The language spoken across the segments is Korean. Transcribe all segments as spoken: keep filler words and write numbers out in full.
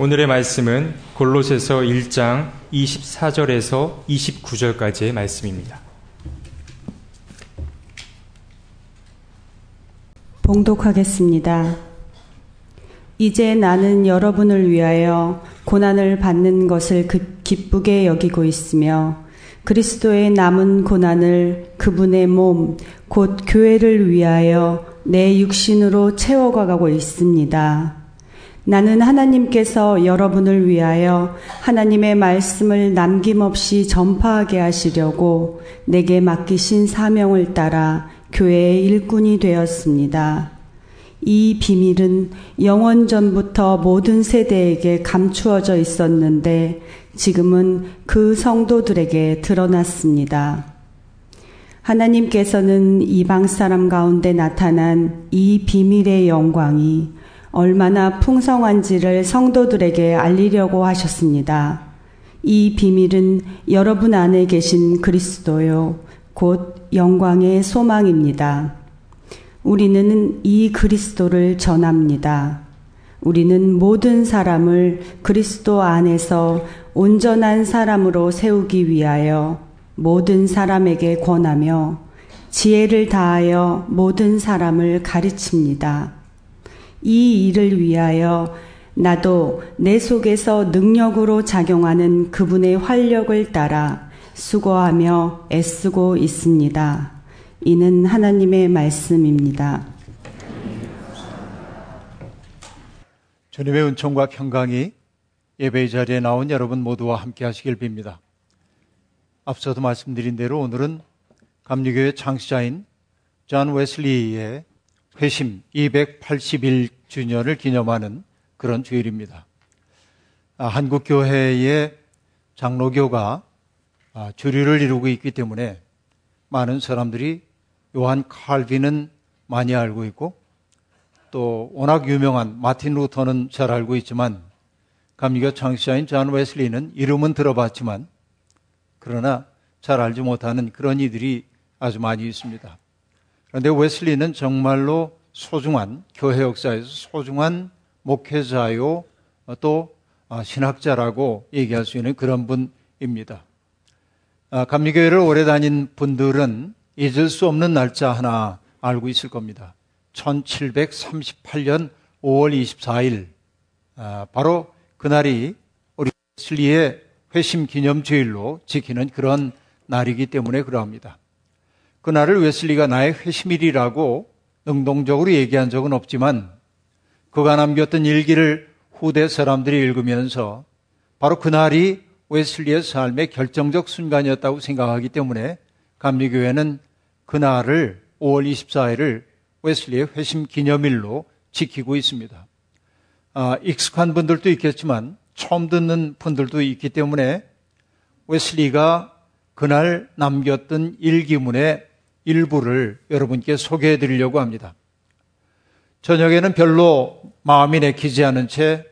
오늘의 말씀은 골로새서 일 장 이십사 절에서 이십구 절까지의 말씀입니다. 봉독하겠습니다. 이제 나는 여러분을 위하여 고난을 받는 것을 기쁘게 여기고 있으며 그리스도의 남은 고난을 그분의 몸, 곧 교회를 위하여 내 육신으로 채워가고 있습니다. 나는 하나님께서 여러분을 위하여 하나님의 말씀을 남김없이 전파하게 하시려고 내게 맡기신 사명을 따라 교회의 일꾼이 되었습니다. 이 비밀은 영원 전부터 모든 세대에게 감추어져 있었는데 지금은 그 성도들에게 드러났습니다. 하나님께서는 이방 사람 가운데 나타난 이 비밀의 영광이 얼마나 풍성한지를 성도들에게 알리려고 하셨습니다. 이 비밀은 여러분 안에 계신 그리스도요, 곧 영광의 소망입니다. 우리는 이 그리스도를 전합니다. 우리는 모든 사람을 그리스도 안에서 온전한 사람으로 세우기 위하여 모든 사람에게 권하며 지혜를 다하여 모든 사람을 가르칩니다. 이 일을 위하여 나도 내 속에서 능력으로 작용하는 그분의 활력을 따라 수고하며 애쓰고 있습니다. 이는 하나님의 말씀입니다. 주님의 은총과 평강이 예배의 자리에 나온 여러분 모두와 함께 하시길 빕니다. 앞서도 말씀드린 대로 오늘은 감리교회 창시자인 존 웨슬리의 회심 이백팔십일 주년을 기념하는 그런 주일입니다. 아, 한국교회의 장로교가 아, 주류를 이루고 있기 때문에 많은 사람들이 요한 칼빈은 많이 알고 있고 또 워낙 유명한 마틴 루터는 잘 알고 있지만 감리교 창시자인 존 웨슬리는 이름은 들어봤지만 그러나 잘 알지 못하는 그런 이들이 아주 많이 있습니다. 그런데 웨슬리는 정말로 소중한 교회 역사에서 소중한 목회자요 또 신학자라고 얘기할 수 있는 그런 분입니다. 감리교회를 오래 다닌 분들은 잊을 수 없는 날짜 하나 알고 있을 겁니다. 천칠백삼십팔 년 오월 이십사일 바로 그날이 우리 웨슬리의 회심 기념주일로 지키는 그런 날이기 때문에 그러합니다. 그날을 웨슬리가 나의 회심일이라고 능동적으로 얘기한 적은 없지만 그가 남겼던 일기를 후대 사람들이 읽으면서 바로 그날이 웨슬리의 삶의 결정적 순간이었다고 생각하기 때문에 감리교회는 그날을 오월 이십사일을 웨슬리의 회심 기념일로 지키고 있습니다. 아, 익숙한 분들도 있겠지만 처음 듣는 분들도 있기 때문에 웨슬리가 그날 남겼던 일기문의 일부를 여러분께 소개해 드리려고 합니다. 저녁에는 별로 마음이 내키지 않은 채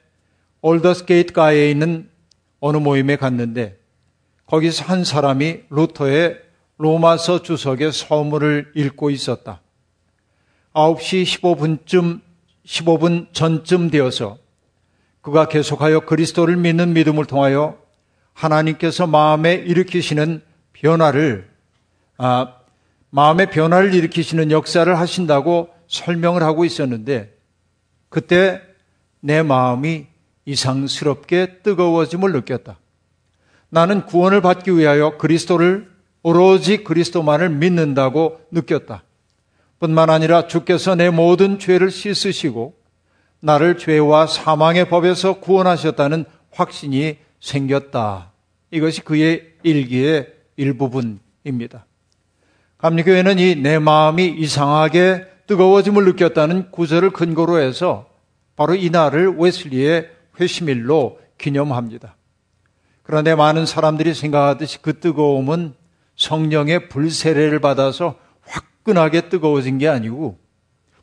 올더스게이트 가에 있는 어느 모임에 갔는데 거기서 한 사람이 루터의 로마서 주석의 서문을 읽고 있었다. 아홉 시 십오 분쯤, 십오 분 전쯤 되어서 그가 계속하여 그리스도를 믿는 믿음을 통하여 하나님께서 마음에 일으키시는 변화를, 아, 마음의 변화를 일으키시는 역사를 하신다고 설명을 하고 있었는데 그때 내 마음이 이상스럽게 뜨거워짐을 느꼈다. 나는 구원을 받기 위하여 그리스도를 오로지 그리스도만을 믿는다고 느꼈다. 뿐만 아니라 주께서 내 모든 죄를 씻으시고 나를 죄와 사망의 법에서 구원하셨다는 확신이 생겼다. 이것이 그의 일기의 일부분입니다. 감리교회는 이 내 마음이 이상하게 뜨거워짐을 느꼈다는 구절을 근거로 해서 바로 이날을 웨슬리의 회심일로 기념합니다. 그런데 많은 사람들이 생각하듯이 그 뜨거움은 성령의 불세례를 받아서 화끈하게 뜨거워진 게 아니고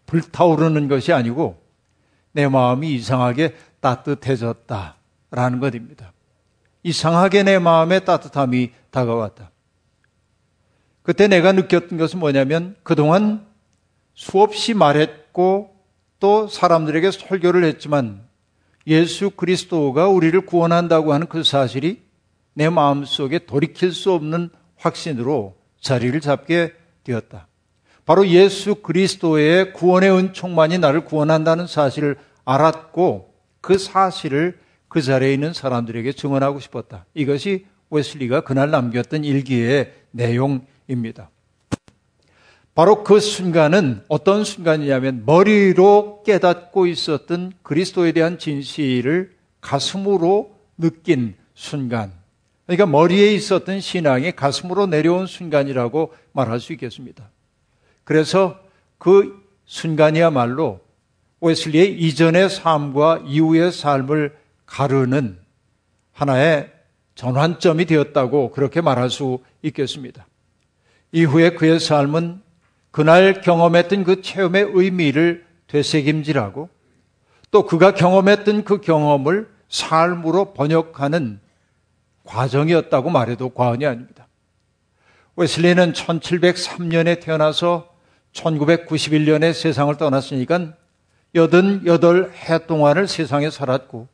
불타오르는 것이 아니고 내 마음이 이상하게 따뜻해졌다라는 것입니다. 이상하게 내 마음에 따뜻함이 다가왔다. 그때 내가 느꼈던 것은 뭐냐면 그동안 수없이 말했고 또 사람들에게 설교를 했지만 예수 그리스도가 우리를 구원한다고 하는 그 사실이 내 마음속에 돌이킬 수 없는 확신으로 자리를 잡게 되었다. 바로 예수 그리스도의 구원의 은총만이 나를 구원한다는 사실을 알았고 그 사실을 그 자리에 있는 사람들에게 증언하고 싶었다. 이것이 웨슬리가 그날 남겼던 일기의 내용입니다. 바로 그 순간은 어떤 순간이냐면 머리로 깨닫고 있었던 그리스도에 대한 진실을 가슴으로 느낀 순간. 그러니까 머리에 있었던 신앙이 가슴으로 내려온 순간이라고 말할 수 있겠습니다. 그래서 그 순간이야말로 웨슬리의 이전의 삶과 이후의 삶을 가르는 하나의 전환점이 되었다고 그렇게 말할 수 있겠습니다. 이후에 그의 삶은 그날 경험했던 그 체험의 의미를 되새김질하고 또 그가 경험했던 그 경험을 삶으로 번역하는 과정이었다고 말해도 과언이 아닙니다. 웨슬리는 천칠백삼 년에 태어나서 천구백구십일 년에 세상을 떠났으니까 여든여덟 해 동안을 세상에 살았고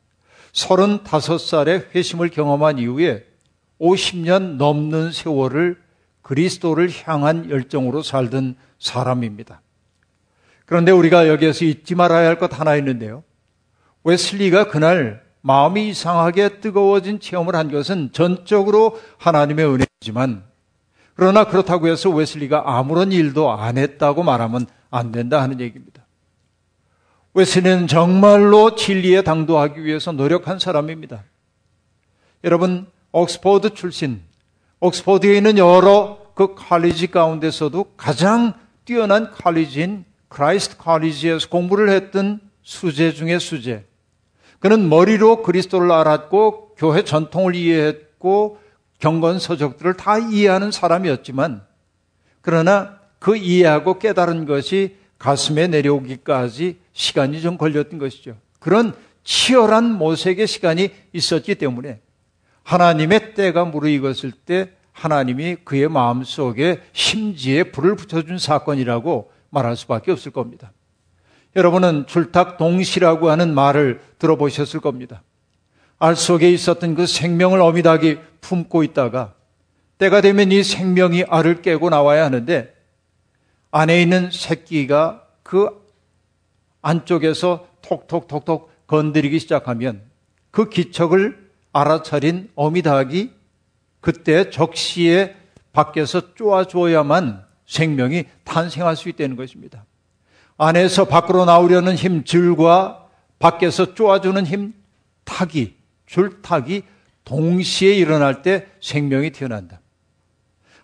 서른다섯 살의 회심을 경험한 이후에 오십 년 넘는 세월을 그리스도를 향한 열정으로 살던 사람입니다. 그런데 우리가 여기에서 잊지 말아야 할 것 하나 있는데요. 웨슬리가 그날 마음이 이상하게 뜨거워진 체험을 한 것은 전적으로 하나님의 은혜이지만 그러나 그렇다고 해서 웨슬리가 아무런 일도 안 했다고 말하면 안 된다 하는 얘기입니다. 웨슬리는 정말로 진리에 당도하기 위해서 노력한 사람입니다. 여러분, 옥스퍼드 출신, 옥스퍼드에 있는 여러 그 칼리지 가운데서도 가장 뛰어난 칼리지인 크라이스트 칼리지에서 공부를 했던 수재 중의 수재. 그는 머리로 그리스도를 알았고 교회 전통을 이해했고 경건서적들을 다 이해하는 사람이었지만 그러나 그 이해하고 깨달은 것이 가슴에 내려오기까지 시간이 좀 걸렸던 것이죠. 그런 치열한 모색의 시간이 있었기 때문에 하나님의 때가 무르익었을 때 하나님이 그의 마음속에 심지에 불을 붙여준 사건이라고 말할 수밖에 없을 겁니다. 여러분은 줄탁동시라고 하는 말을 들어보셨을 겁니다. 알 속에 있었던 그 생명을 어미다기 품고 있다가 때가 되면 이 생명이 알을 깨고 나와야 하는데 안에 있는 새끼가 그 안쪽에서 톡톡톡톡 건드리기 시작하면 그 기척을 알아차린 어미닭이 그때 적시에 밖에서 쪼아줘야만 생명이 탄생할 수 있다는 것입니다. 안에서 밖으로 나오려는 힘 줄과 밖에서 쪼아주는 힘 타기, 줄타기 동시에 일어날 때 생명이 태어난다.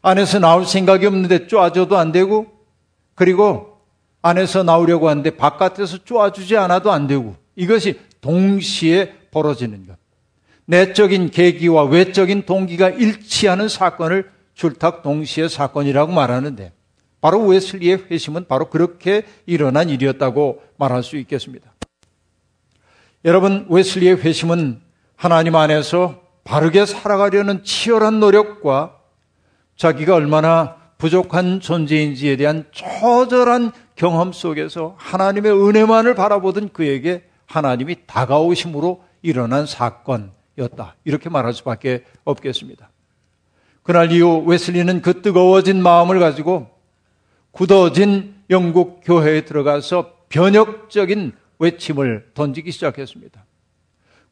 안에서 나올 생각이 없는데 쪼아줘도 안 되고 그리고 안에서 나오려고 하는데 바깥에서 쪼아주지 않아도 안 되고 이것이 동시에 벌어지는 것. 내적인 계기와 외적인 동기가 일치하는 사건을 줄탁 동시에 사건이라고 말하는데 바로 웨슬리의 회심은 바로 그렇게 일어난 일이었다고 말할 수 있겠습니다. 여러분, 웨슬리의 회심은 하나님 안에서 바르게 살아가려는 치열한 노력과 자기가 얼마나 부족한 존재인지에 대한 처절한 경험 속에서 하나님의 은혜만을 바라보던 그에게 하나님이 다가오심으로 일어난 사건이었다. 이렇게 말할 수밖에 없겠습니다. 그날 이후 웨슬리는 그 뜨거워진 마음을 가지고 굳어진 영국 교회에 들어가서 변혁적인 외침을 던지기 시작했습니다.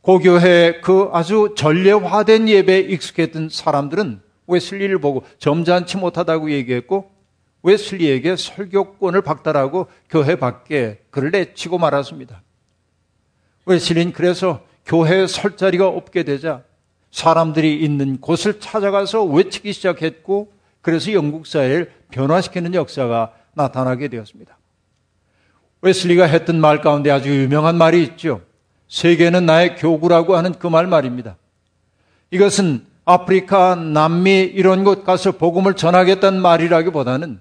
고교회의 그 아주 전례화된 예배에 익숙했던 사람들은 웨슬리를 보고 점잖지 못하다고 얘기했고 웨슬리에게 설교권을 박탈하고 교회 밖에 그를 내치고 말았습니다. 웨슬리는 그래서 교회에 설 자리가 없게 되자 사람들이 있는 곳을 찾아가서 외치기 시작했고 그래서 영국 사회를 변화시키는 역사가 나타나게 되었습니다. 웨슬리가 했던 말 가운데 아주 유명한 말이 있죠. 세계는 나의 교구라고 하는 그 말 말입니다. 이것은 아프리카, 남미 이런 곳 가서 복음을 전하겠다는 말이라기보다는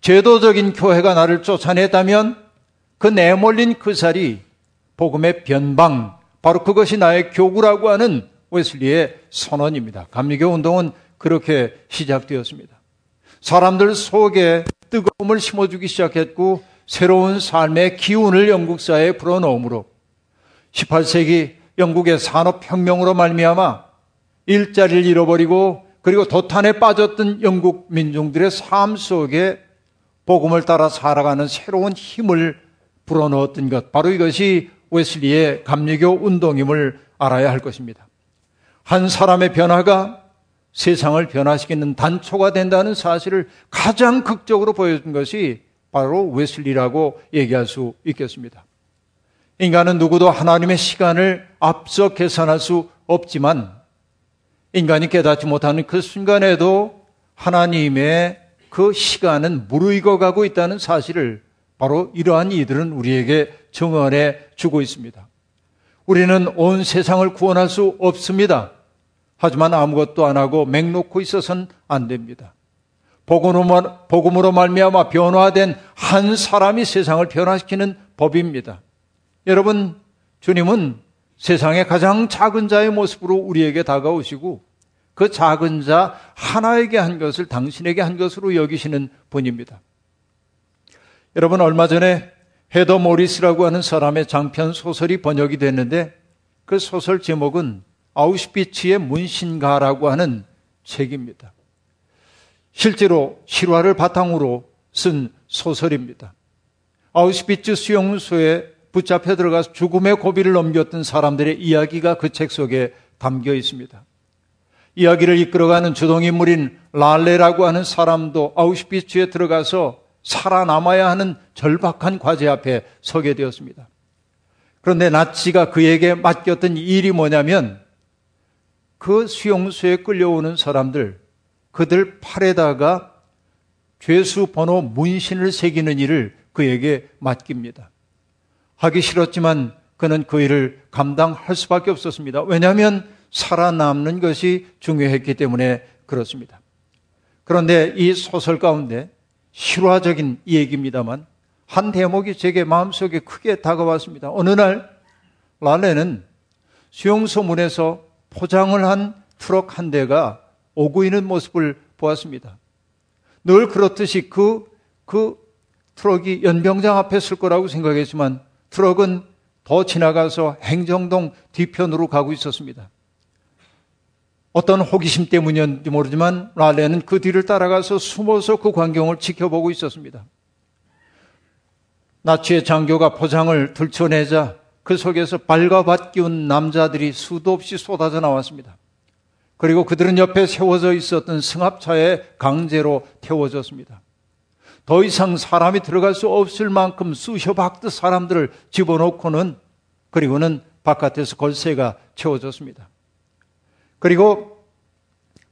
제도적인 교회가 나를 쫓아내다면 그 내몰린 그 자리, 복음의 변방, 바로 그것이 나의 교구라고 하는 웨슬리의 선언입니다. 감리교 운동은 그렇게 시작되었습니다. 사람들 속에 뜨거움을 심어주기 시작했고 새로운 삶의 기운을 영국 사회에 불어넣음으로 십팔 세기 영국의 산업혁명으로 말미암아 일자리를 잃어버리고 그리고 도탄에 빠졌던 영국 민중들의 삶 속에 복음을 따라 살아가는 새로운 힘을 불어넣었던 것, 바로 이것이 웨슬리의 감리교 운동임을 알아야 할 것입니다. 한 사람의 변화가 세상을 변화시키는 단초가 된다는 사실을 가장 극적으로 보여준 것이 바로 웨슬리라고 얘기할 수 있겠습니다. 인간은 누구도 하나님의 시간을 앞서 계산할 수 없지만 인간이 깨닫지 못하는 그 순간에도 하나님의 그 시간은 무르익어가고 있다는 사실을 바로 이러한 이들은 우리에게 증언해 주고 있습니다. 우리는 온 세상을 구원할 수 없습니다. 하지만 아무것도 안 하고 맹놓고 있어서는 안 됩니다. 복음으로 말미암아 변화된 한 사람이 세상을 변화시키는 법입니다. 여러분, 주님은 세상의 가장 작은 자의 모습으로 우리에게 다가오시고 그 작은 자 하나에게 한 것을 당신에게 한 것으로 여기시는 분입니다. 여러분, 얼마 전에 헤더 모리스라고 하는 사람의 장편 소설이 번역이 됐는데 그 소설 제목은 아우슈비츠의 문신가라고 하는 책입니다. 실제로 실화를 바탕으로 쓴 소설입니다. 아우슈비츠 수용소에 붙잡혀 들어가서 죽음의 고비를 넘겼던 사람들의 이야기가 그 책 속에 담겨 있습니다. 이야기를 이끌어가는 주동인물인 랄레라고 하는 사람도 아우슈비츠에 들어가서 살아남아야 하는 절박한 과제 앞에 서게 되었습니다. 그런데 나치가 그에게 맡겼던 일이 뭐냐면 그 수용소에 끌려오는 사람들, 그들 팔에다가 죄수 번호 문신을 새기는 일을 그에게 맡깁니다. 하기 싫었지만 그는 그 일을 감당할 수밖에 없었습니다. 왜냐하면 살아남는 것이 중요했기 때문에 그렇습니다. 그런데 이 소설 가운데 실화적인 얘기입니다만 한 대목이 제게 마음속에 크게 다가왔습니다. 어느 날 랄레는 수용소 문에서 포장을 한 트럭 한 대가 오고 있는 모습을 보았습니다. 늘 그렇듯이 그, 그 트럭이 연병장 앞에 설 거라고 생각했지만 트럭은 더 지나가서 행정동 뒤편으로 가고 있었습니다. 어떤 호기심 때문이었는지 모르지만 랄레는 그 뒤를 따라가서 숨어서 그 광경을 지켜보고 있었습니다. 나치의 장교가 포장을 들춰내자 그 속에서 발가벗 끼운 남자들이 수도 없이 쏟아져 나왔습니다. 그리고 그들은 옆에 세워져 있었던 승합차에 강제로 태워졌습니다. 더 이상 사람이 들어갈 수 없을 만큼 쑤셔 박듯 사람들을 집어넣고는 그리고는 바깥에서 걸쇠가 채워졌습니다. 그리고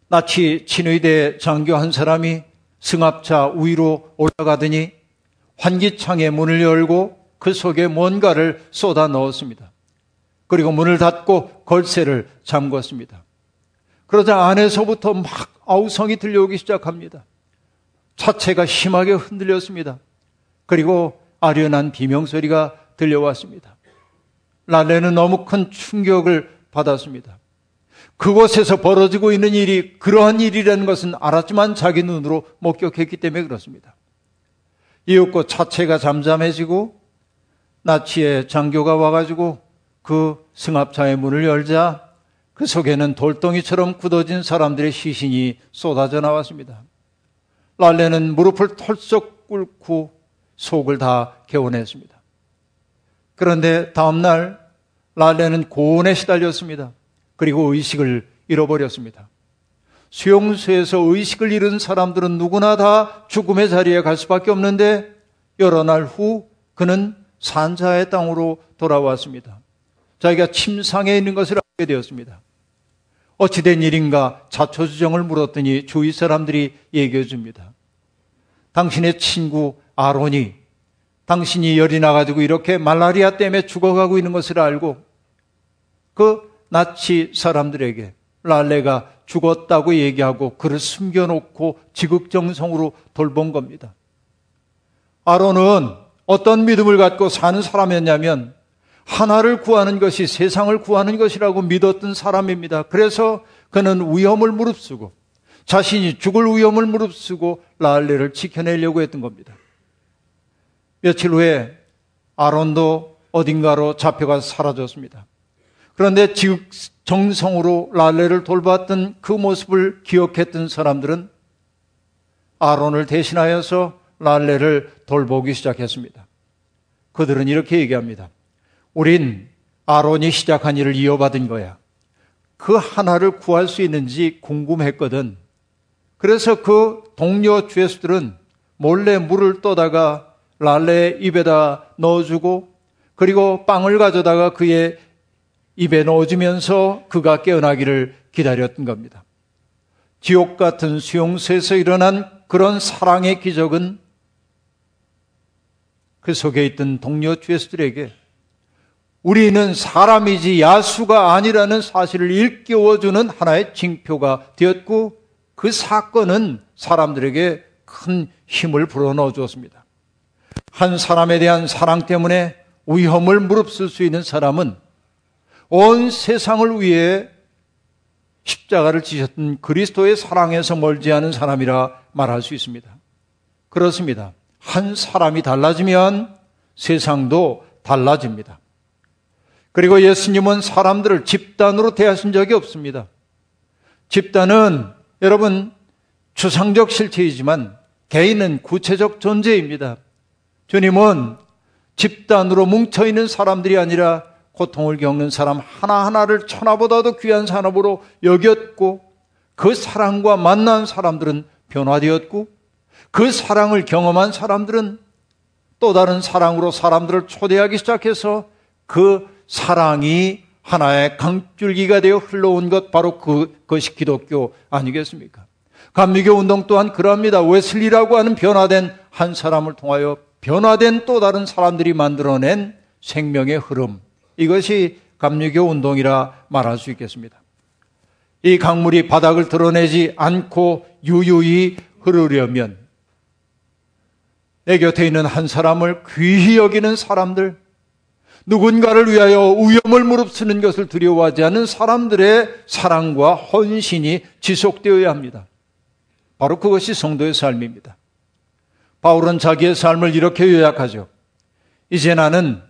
나치 친위대 장교 한 사람이 승합차 위로 올라가더니 환기창의 문을 열고 그 속에 뭔가를 쏟아 넣었습니다. 그리고 문을 닫고 걸쇠를 잠궜습니다. 그러자 안에서부터 막 아우성이 들려오기 시작합니다. 차체가 심하게 흔들렸습니다. 그리고 아련한 비명소리가 들려왔습니다. 랄레는 너무 큰 충격을 받았습니다. 그곳에서 벌어지고 있는 일이 그러한 일이라는 것은 알았지만 자기 눈으로 목격했기 때문에 그렇습니다. 이윽고 차체가 잠잠해지고 나치의 장교가 와가지고 그 승합차의 문을 열자 그 속에는 돌덩이처럼 굳어진 사람들의 시신이 쏟아져 나왔습니다. 랄레는 무릎을 털썩 꿇고 속을 다 개워냈습니다. 그런데 다음날 랄레는 고온에 시달렸습니다. 그리고 의식을 잃어버렸습니다. 수용소에서 의식을 잃은 사람들은 누구나 다 죽음의 자리에 갈 수밖에 없는데 여러 날 후 그는 산자의 땅으로 돌아왔습니다. 자기가 침상에 있는 것을 알게 되었습니다. 어찌된 일인가 자초지종을 물었더니 주위 사람들이 얘기해 줍니다. 당신의 친구 아론이 당신이 열이 나가지고 이렇게 말라리아 때문에 죽어가고 있는 것을 알고 그 나치 사람들에게 랄레가 죽었다고 얘기하고 그를 숨겨놓고 지극정성으로 돌본 겁니다. 아론은 어떤 믿음을 갖고 사는 사람이었냐면 하나를 구하는 것이 세상을 구하는 것이라고 믿었던 사람입니다. 그래서 그는 위험을 무릅쓰고 자신이 죽을 위험을 무릅쓰고 랄레를 지켜내려고 했던 겁니다. 며칠 후에 아론도 어딘가로 잡혀가 사라졌습니다. 그런데 지극 정성으로 랄레를 돌봤던 그 모습을 기억했던 사람들은 아론을 대신하여서 랄레를 돌보기 시작했습니다. 그들은 이렇게 얘기합니다. 우린 아론이 시작한 일을 이어받은 거야. 그 하나를 구할 수 있는지 궁금했거든. 그래서 그 동료 죄수들은 몰래 물을 떠다가 랄레의 입에다 넣어주고, 그리고 빵을 가져다가 그의 입에 넣어주면서 그가 깨어나기를 기다렸던 겁니다. 지옥 같은 수용소에서 일어난 그런 사랑의 기적은 그 속에 있던 동료 죄수들에게 우리는 사람이지 야수가 아니라는 사실을 일깨워주는 하나의 징표가 되었고, 그 사건은 사람들에게 큰 힘을 불어넣어 주었습니다. 한 사람에 대한 사랑 때문에 위험을 무릅쓸 수 있는 사람은 온 세상을 위해 십자가를 지셨던 그리스도의 사랑에서 멀지 않은 사람이라 말할 수 있습니다. 그렇습니다. 한 사람이 달라지면 세상도 달라집니다. 그리고 예수님은 사람들을 집단으로 대하신 적이 없습니다. 집단은 여러분 추상적 실체이지만 개인은 구체적 존재입니다. 주님은 집단으로 뭉쳐있는 사람들이 아니라 고통을 겪는 사람 하나하나를 천하보다도 귀한 산업으로 여겼고, 그 사랑과 만난 사람들은 변화되었고, 그 사랑을 경험한 사람들은 또 다른 사랑으로 사람들을 초대하기 시작해서 그 사랑이 하나의 강줄기가 되어 흘러온 것, 바로 그것이 기독교 아니겠습니까? 감리교 운동 또한 그러합니다. 웨슬리라고 하는 변화된 한 사람을 통하여 변화된 또 다른 사람들이 만들어낸 생명의 흐름, 이것이 감리교 운동이라 말할 수 있겠습니다. 이 강물이 바닥을 드러내지 않고 유유히 흐르려면 내 곁에 있는 한 사람을 귀히 여기는 사람들, 누군가를 위하여 위험을 무릅쓰는 것을 두려워하지 않는 사람들의 사랑과 헌신이 지속되어야 합니다. 바로 그것이 성도의 삶입니다. 바울은 자기의 삶을 이렇게 요약하죠. 이제 나는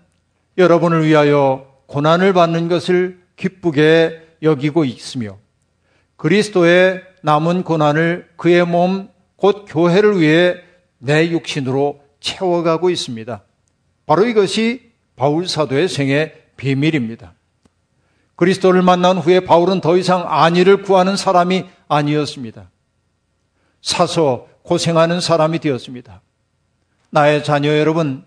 여러분을 위하여 고난을 받는 것을 기쁘게 여기고 있으며, 그리스도의 남은 고난을 그의 몸 곧 교회를 위해 내 육신으로 채워가고 있습니다. 바로 이것이 바울 사도의 생애 비밀입니다. 그리스도를 만난 후에 바울은 더 이상 안위를 구하는 사람이 아니었습니다. 사서 고생하는 사람이 되었습니다. 나의 자녀 여러분,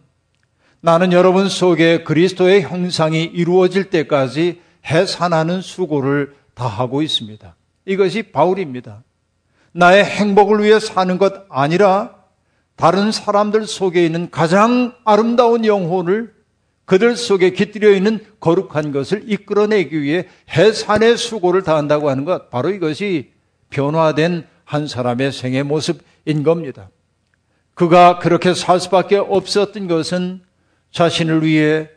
나는 여러분 속에 그리스도의 형상이 이루어질 때까지 해산하는 수고를 다하고 있습니다. 이것이 바울입니다. 나의 행복을 위해 사는 것 아니라 다른 사람들 속에 있는 가장 아름다운 영혼을, 그들 속에 깃들여 있는 거룩한 것을 이끌어내기 위해 해산의 수고를 다한다고 하는 것, 바로 이것이 변화된 한 사람의 생애 모습인 겁니다. 그가 그렇게 살 수밖에 없었던 것은 자신을 위해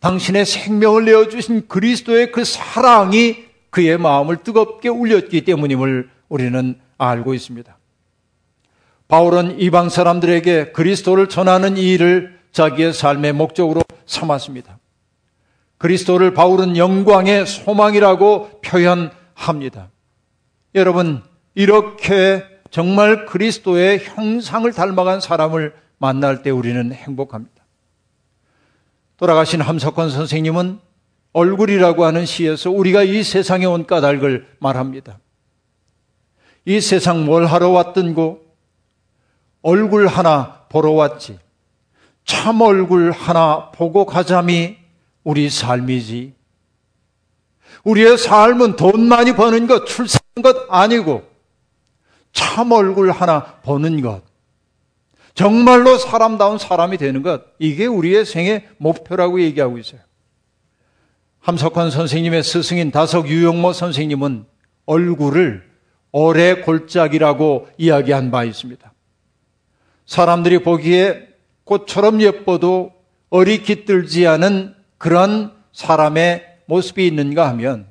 당신의 생명을 내어주신 그리스도의 그 사랑이 그의 마음을 뜨겁게 울렸기 때문임을 우리는 알고 있습니다. 바울은 이방 사람들에게 그리스도를 전하는 이 일을 자기의 삶의 목적으로 삼았습니다. 그리스도를 바울은 영광의 소망이라고 표현합니다. 여러분, 이렇게 정말 그리스도의 형상을 닮아간 사람을 만날 때 우리는 행복합니다. 돌아가신 함석헌 선생님은 얼굴이라고 하는 시에서 우리가 이 세상에 온 까닭을 말합니다. 이 세상 뭘 하러 왔던고? 얼굴 하나 보러 왔지. 참 얼굴 하나 보고 가자미 우리 삶이지. 우리의 삶은 돈 많이 버는 것, 출세하는 것 아니고 참 얼굴 하나 보는 것, 정말로 사람다운 사람이 되는 것, 이게 우리의 생애 목표라고 얘기하고 있어요. 함석헌 선생님의 스승인 다석 유영모 선생님은 얼굴을 얼의 골짜기라고 이야기한 바 있습니다. 사람들이 보기에 꽃처럼 예뻐도 얼이 깃들지 않은 그런 사람의 모습이 있는가 하면,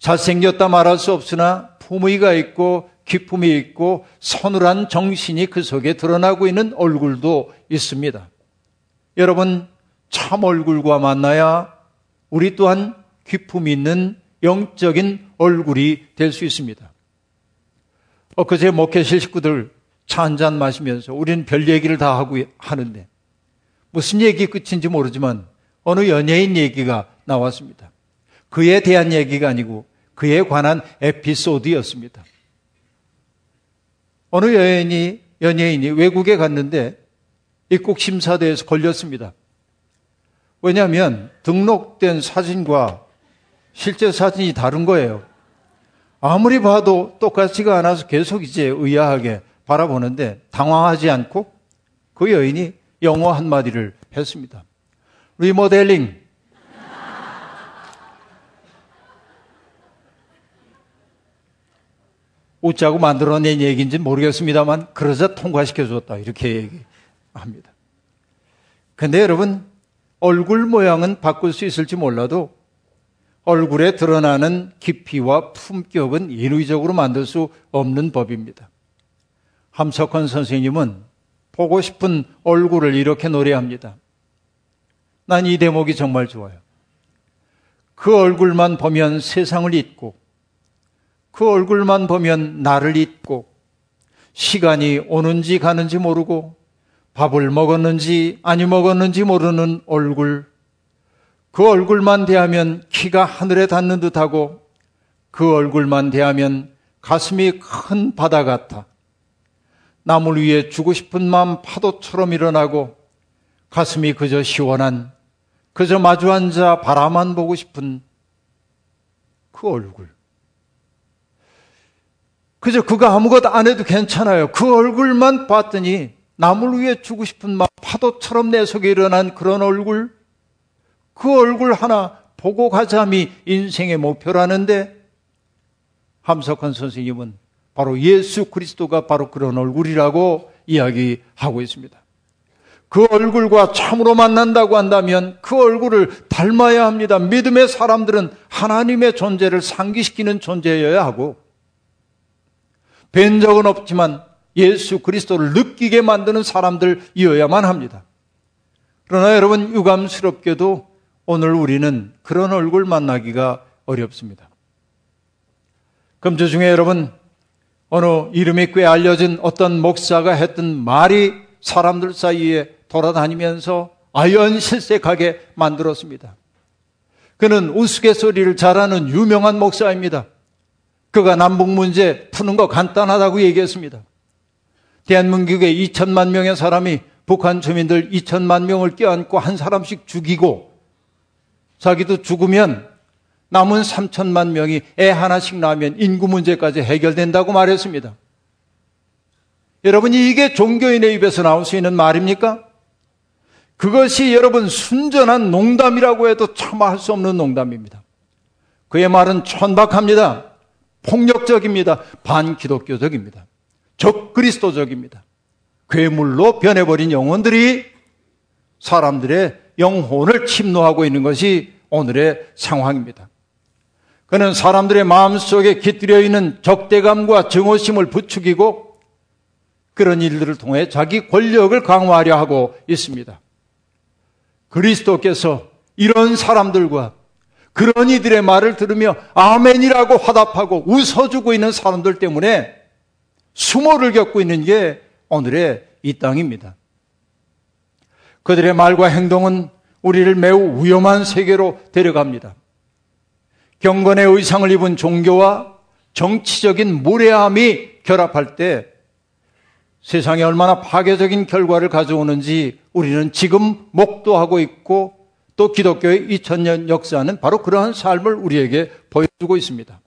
잘생겼다 말할 수 없으나 품위가 있고 기품이 있고 서늘한 정신이 그 속에 드러나고 있는 얼굴도 있습니다. 여러분, 참 얼굴과 만나야 우리 또한 기품 있는 영적인 얼굴이 될 수 있습니다. 엊그제 목회실 식구들 차 한잔 마시면서 우리는 별 얘기를 다 하고 하는데 무슨 얘기 끝인지 모르지만 어느 연예인 얘기가 나왔습니다. 그에 대한 얘기가 아니고 그에 관한 에피소드였습니다. 어느 연예인이, 연예인이 외국에 갔는데 입국 심사대에서 걸렸습니다. 왜냐하면 등록된 사진과 실제 사진이 다른 거예요. 아무리 봐도 똑같지가 않아서 계속 이제 의아하게 바라보는데 당황하지 않고 그 여인이 영어 한마디를 했습니다. 리모델링. 웃자고 만들어낸 얘기인지는 모르겠습니다만 그러자 통과시켜줬다 이렇게 얘기합니다. 근데 여러분, 얼굴 모양은 바꿀 수 있을지 몰라도 얼굴에 드러나는 깊이와 품격은 인위적으로 만들 수 없는 법입니다. 함석헌 선생님은 보고 싶은 얼굴을 이렇게 노래합니다. 난 이 대목이 정말 좋아요. 그 얼굴만 보면 세상을 잊고 그 얼굴만 보면 나를 잊고 시간이 오는지 가는지 모르고 밥을 먹었는지 아니 먹었는지 모르는 얼굴, 그 얼굴만 대하면 키가 하늘에 닿는 듯하고 그 얼굴만 대하면 가슴이 큰 바다 같아 남을 위해 주고 싶은 마음 파도처럼 일어나고 가슴이 그저 시원한, 그저 마주 앉아 바라만 보고 싶은 그 얼굴. 그저 그가 아무것도 안 해도 괜찮아요. 그 얼굴만 봤더니 남을 위해 주고 싶은 마음 파도처럼 내 속에 일어난 그런 얼굴, 그 얼굴 하나 보고 가자미 인생의 목표라는데 함석헌 선생님은 바로 예수 그리스도가 바로 그런 얼굴이라고 이야기하고 있습니다. 그 얼굴과 참으로 만난다고 한다면 그 얼굴을 닮아야 합니다. 믿음의 사람들은 하나님의 존재를 상기시키는 존재여야 하고 뵌 적은 없지만 예수 그리스도를 느끼게 만드는 사람들이어야만 합니다. 그러나 여러분, 유감스럽게도 오늘 우리는 그런 얼굴 만나기가 어렵습니다. 금주 중에 여러분, 어느 이름이 꽤 알려진 어떤 목사가 했던 말이 사람들 사이에 돌아다니면서 아연실색하게 만들었습니다. 그는 우스갯소리를 잘하는 유명한 목사입니다. 그가 남북 문제 푸는 거 간단하다고 얘기했습니다. 대한민국의 이천만 명의 사람이 북한 주민들 이천만 명을 껴안고 한 사람씩 죽이고 자기도 죽으면 남은 삼천만 명이 애 하나씩 낳으면 인구 문제까지 해결된다고 말했습니다. 여러분, 이게 종교인의 입에서 나올 수 있는 말입니까? 그것이 여러분 순전한 농담이라고 해도 참아할 수 없는 농담입니다. 그의 말은 천박합니다. 폭력적입니다. 반기독교적입니다. 적그리스도적입니다. 괴물로 변해버린 영혼들이 사람들의 영혼을 침노하고 있는 것이 오늘의 상황입니다. 그는 사람들의 마음속에 깃들여 있는 적대감과 증오심을 부추기고 그런 일들을 통해 자기 권력을 강화하려 하고 있습니다. 그리스도께서 이런 사람들과 그런 이들의 말을 들으며 아멘이라고 화답하고 웃어주고 있는 사람들 때문에 수모를 겪고 있는 게 오늘의 이 땅입니다. 그들의 말과 행동은 우리를 매우 위험한 세계로 데려갑니다. 경건의 의상을 입은 종교와 정치적인 무례함이 결합할 때 세상에 얼마나 파괴적인 결과를 가져오는지 우리는 지금 목도하고 있고 또 기독교의 이천 년 역사는 바로 그러한 삶을 우리에게 보여주고 있습니다.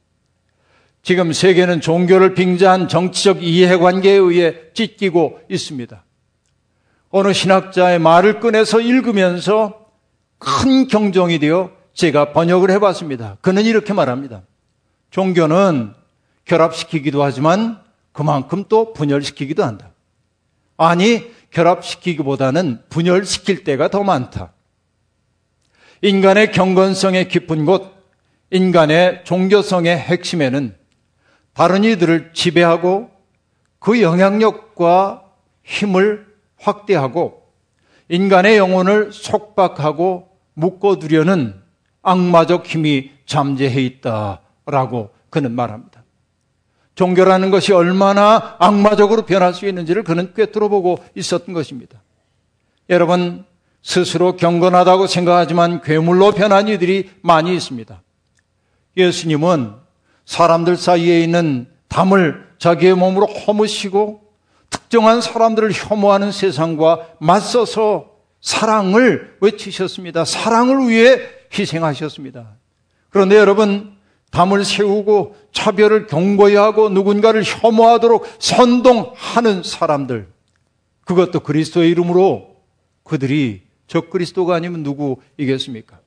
지금 세계는 종교를 빙자한 정치적 이해관계에 의해 찢기고 있습니다. 어느 신학자의 말을 꺼내서 읽으면서 큰 경종이 되어 제가 번역을 해봤습니다. 그는 이렇게 말합니다. 종교는 결합시키기도 하지만 그만큼 또 분열시키기도 한다. 아니, 결합시키기보다는 분열시킬 때가 더 많다. 인간의 경건성의 깊은 곳, 인간의 종교성의 핵심에는 다른 이들을 지배하고 그 영향력과 힘을 확대하고 인간의 영혼을 속박하고 묶어두려는 악마적 힘이 잠재해 있다라고 그는 말합니다. 종교라는 것이 얼마나 악마적으로 변할 수 있는지를 그는 꿰뚫어보고 있었던 것입니다. 여러분, 스스로 경건하다고 생각하지만 괴물로 변한 이들이 많이 있습니다. 예수님은 사람들 사이에 있는 담을 자기의 몸으로 허무시고 특정한 사람들을 혐오하는 세상과 맞서서 사랑을 외치셨습니다. 사랑을 위해 희생하셨습니다. 그런데 여러분, 담을 세우고 차별을 경고히 하고 누군가를 혐오하도록 선동하는 사람들, 그것도 그리스도의 이름으로, 그들이 적그리스도가 아니면 누구이겠습니까?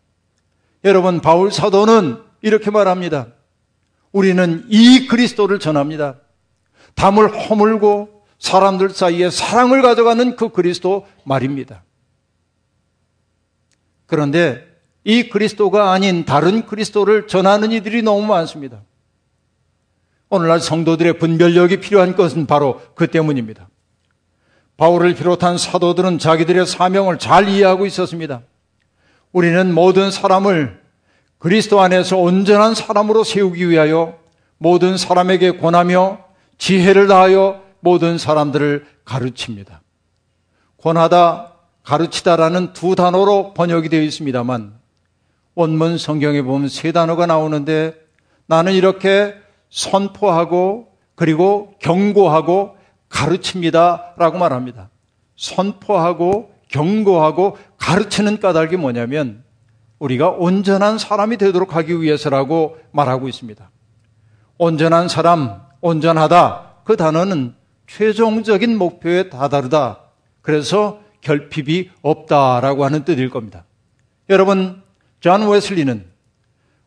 여러분, 바울 사도는 이렇게 말합니다. 우리는 이 그리스도를 전합니다. 담을 허물고 사람들 사이에 사랑을 가져가는 그 그리스도 말입니다. 그런데 이 그리스도가 아닌 다른 그리스도를 전하는 이들이 너무 많습니다. 오늘날 성도들의 분별력이 필요한 것은 바로 그 때문입니다. 바울을 비롯한 사도들은 자기들의 사명을 잘 이해하고 있었습니다. 우리는 모든 사람을 그리스도 안에서 온전한 사람으로 세우기 위하여 모든 사람에게 권하며 지혜를 다하여 모든 사람들을 가르칩니다. 권하다, 가르치다라는 두 단어로 번역이 되어 있습니다만 원문 성경에 보면 세 단어가 나오는데, 나는 이렇게 선포하고 그리고 경고하고 가르칩니다 라고 말합니다. 선포하고 경고하고 가르치는 까닭이 뭐냐면 우리가 온전한 사람이 되도록 하기 위해서라고 말하고 있습니다. 온전한 사람, 온전하다, 그 단어는 최종적인 목표에 다다르다, 그래서 결핍이 없다라고 하는 뜻일 겁니다. 여러분, 존 웨슬리는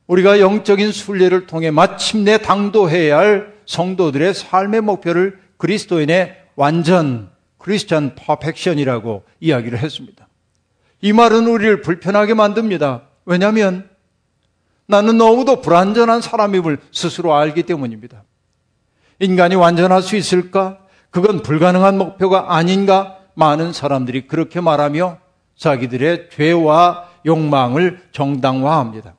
우리가 영적인 순례를 통해 마침내 당도해야 할 성도들의 삶의 목표를 그리스도인의 완전, 크리스찬 퍼펙션이라고 이야기를 했습니다. 이 말은 우리를 불편하게 만듭니다. 왜냐하면 나는 너무도 불완전한 사람임을 스스로 알기 때문입니다. 인간이 완전할 수 있을까? 그건 불가능한 목표가 아닌가? 많은 사람들이 그렇게 말하며 자기들의 죄와 욕망을 정당화합니다.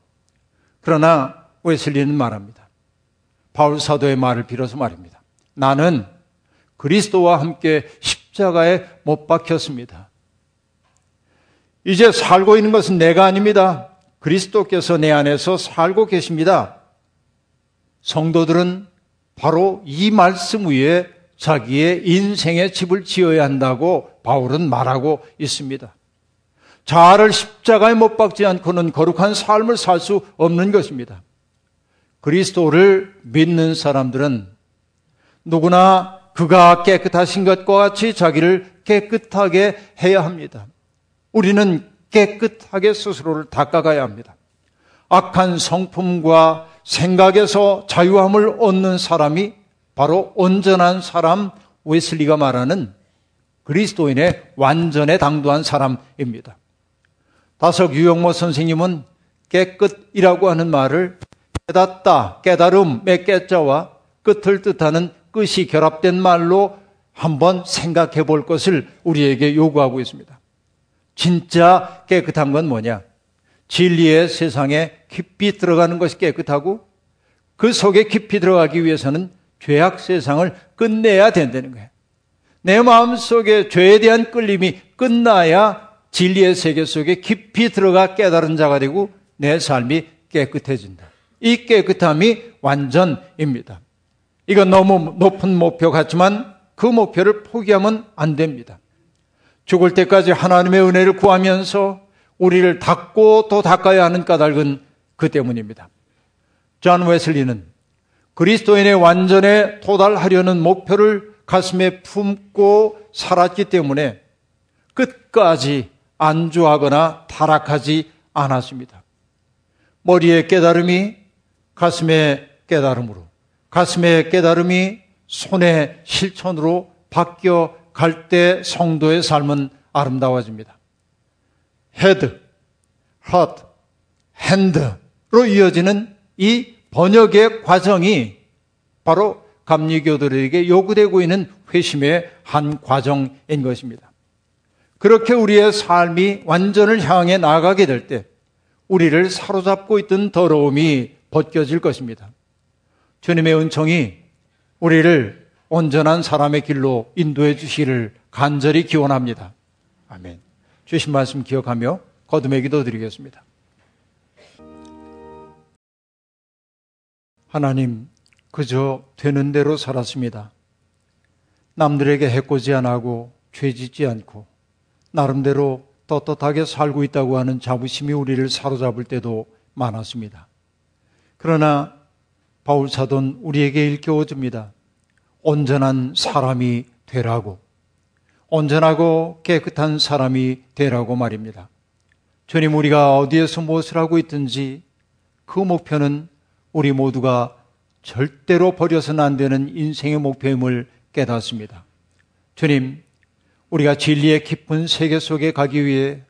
그러나 웨슬리는 말합니다. 바울 사도의 말을 빌어서 말입니다. 나는 그리스도와 함께 십자가에 못 박혔습니다. 이제 살고 있는 것은 내가 아닙니다. 그리스도께서 내 안에서 살고 계십니다. 성도들은 바로 이 말씀 위에 자기의 인생의 집을 지어야 한다고 바울은 말하고 있습니다. 자아를 십자가에 못 박지 않고는 거룩한 삶을 살 수 없는 것입니다. 그리스도를 믿는 사람들은 누구나 그가 깨끗하신 것과 같이 자기를 깨끗하게 해야 합니다. 우리는 깨끗하게 스스로를 닦아가야 합니다. 악한 성품과 생각에서 자유함을 얻는 사람이 바로 온전한 사람, 웨슬리가 말하는 그리스도인의 완전에 당도한 사람입니다. 다석 유영모 선생님은 깨끗이라고 하는 말을 깨닫다, 깨달음의 깨자와 끝을 뜻하는 끝이 결합된 말로 한번 생각해 볼 것을 우리에게 요구하고 있습니다. 진짜 깨끗한 건 뭐냐? 진리의 세상에 깊이 들어가는 것이 깨끗하고, 그 속에 깊이 들어가기 위해서는 죄악 세상을 끝내야 된다는 거예요. 내 마음속에 죄에 대한 끌림이 끝나야 진리의 세계 속에 깊이 들어가 깨달은 자가 되고 내 삶이 깨끗해진다. 이 깨끗함이 완전입니다. 이건 너무 높은 목표 같지만 그 목표를 포기하면 안 됩니다. 죽을 때까지 하나님의 은혜를 구하면서 우리를 닦고 또 닦아야 하는 까닭은 그 때문입니다. 존 웨슬리는 그리스도인의 완전에 도달하려는 목표를 가슴에 품고 살았기 때문에 끝까지 안주하거나 타락하지 않았습니다. 머리의 깨달음이 가슴의 깨달음으로, 가슴의 깨달음이 손의 실천으로 바뀌어 갈 때 성도의 삶은 아름다워집니다. 헤드, 하트, 핸드로 이어지는 이 번역의 과정이 바로 감리교들에게 요구되고 있는 회심의 한 과정인 것입니다. 그렇게 우리의 삶이 완전을 향해 나아가게 될 때 우리를 사로잡고 있던 더러움이 벗겨질 것입니다. 주님의 은총이 우리를 온전한 사람의 길로 인도해 주시기를 간절히 기원합니다. 아멘. 주신 말씀 기억하며 거듭의 기도 드리겠습니다. 하나님, 그저 되는 대로 살았습니다. 남들에게 해코지 안 하고 죄 짓지 않고 나름대로 떳떳하게 살고 있다고 하는 자부심이 우리를 사로잡을 때도 많았습니다. 그러나 바울 사도는 우리에게 일깨워줍니다. 온전한 사람이 되라고, 온전하고 깨끗한 사람이 되라고 말입니다. 주님, 우리가 어디에서 무엇을 하고 있든지 그 목표는 우리 모두가 절대로 버려서는 안 되는 인생의 목표임을 깨닫습니다. 주님, 우리가 진리의 깊은 세계 속에 가기 위해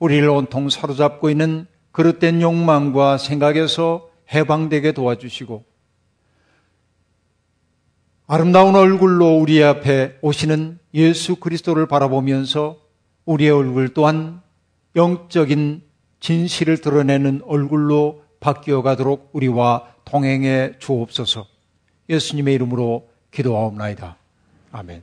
우리를 온통 사로잡고 있는 그릇된 욕망과 생각에서 해방되게 도와주시고, 아름다운 얼굴로 우리 앞에 오시는 예수 그리스도를 바라보면서 우리의 얼굴 또한 영적인 진실을 드러내는 얼굴로 바뀌어가도록 우리와 동행해 주옵소서. 예수님의 이름으로 기도하옵나이다. 아멘.